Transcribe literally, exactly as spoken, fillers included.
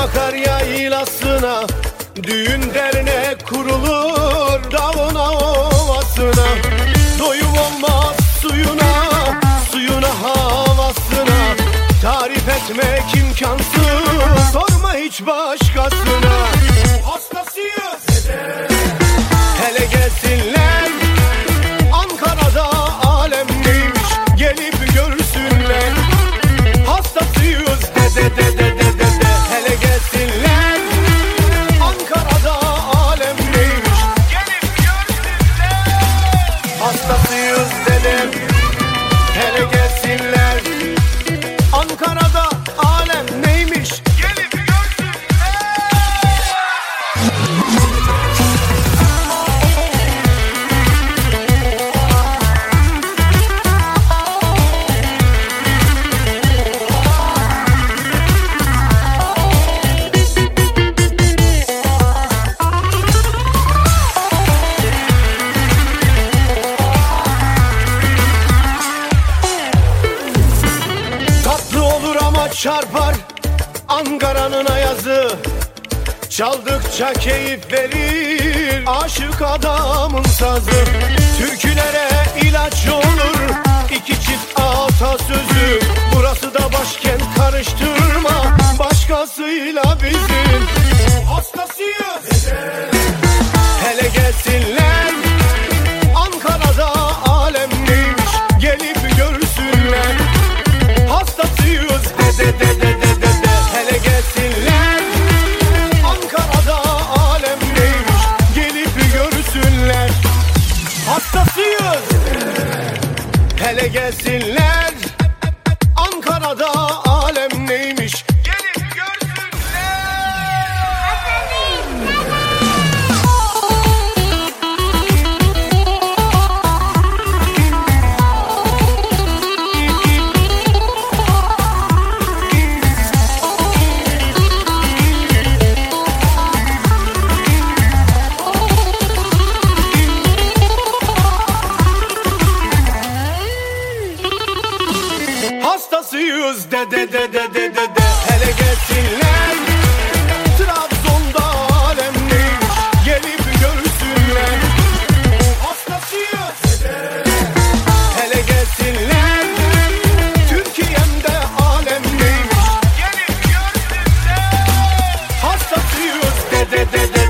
Akar yaylasına, düğün derine kurulur dağına ovasına. Doyum olmaz suyuna, suyuna havasına. Tarif etmek imkansız, sorma hiç başkasına. Hastasıyız, hele gelsinler, Ankara'da alemmiş, gelip görsünler. Hastasıyız, dede dede dede. Hastasıyız dedem, hele gelsinler. Ankara'da alem neymiş, gelip çarpar Ankara'nın ayazı. Çaldıkça keyif verir aşık adamın sazı. Türkülere ilaç olur iki çift atasözü. Burası da başkent, karıştırma başkasıyla bizim. Hastasıyız, hele gelsinler. Ankara'da alemmiş, gelip görsünler. Hastasıyız, de de de de de de. Hele gelsinler, Ankara'da alem neymiş, gelip görsünler. Hastasıyız, hele gelsinler, Ankara'da alem neymiş, gelip görsünler. Hastasıyız de de de de de de de. Hele gelsinler, Trabzon'da alem neymiş, gelip görsünler. Hastasıyız de de. Hele gelsinler, Türkiye'mde alem neymiş, gelip görsünler. Hastasıyız de de de de.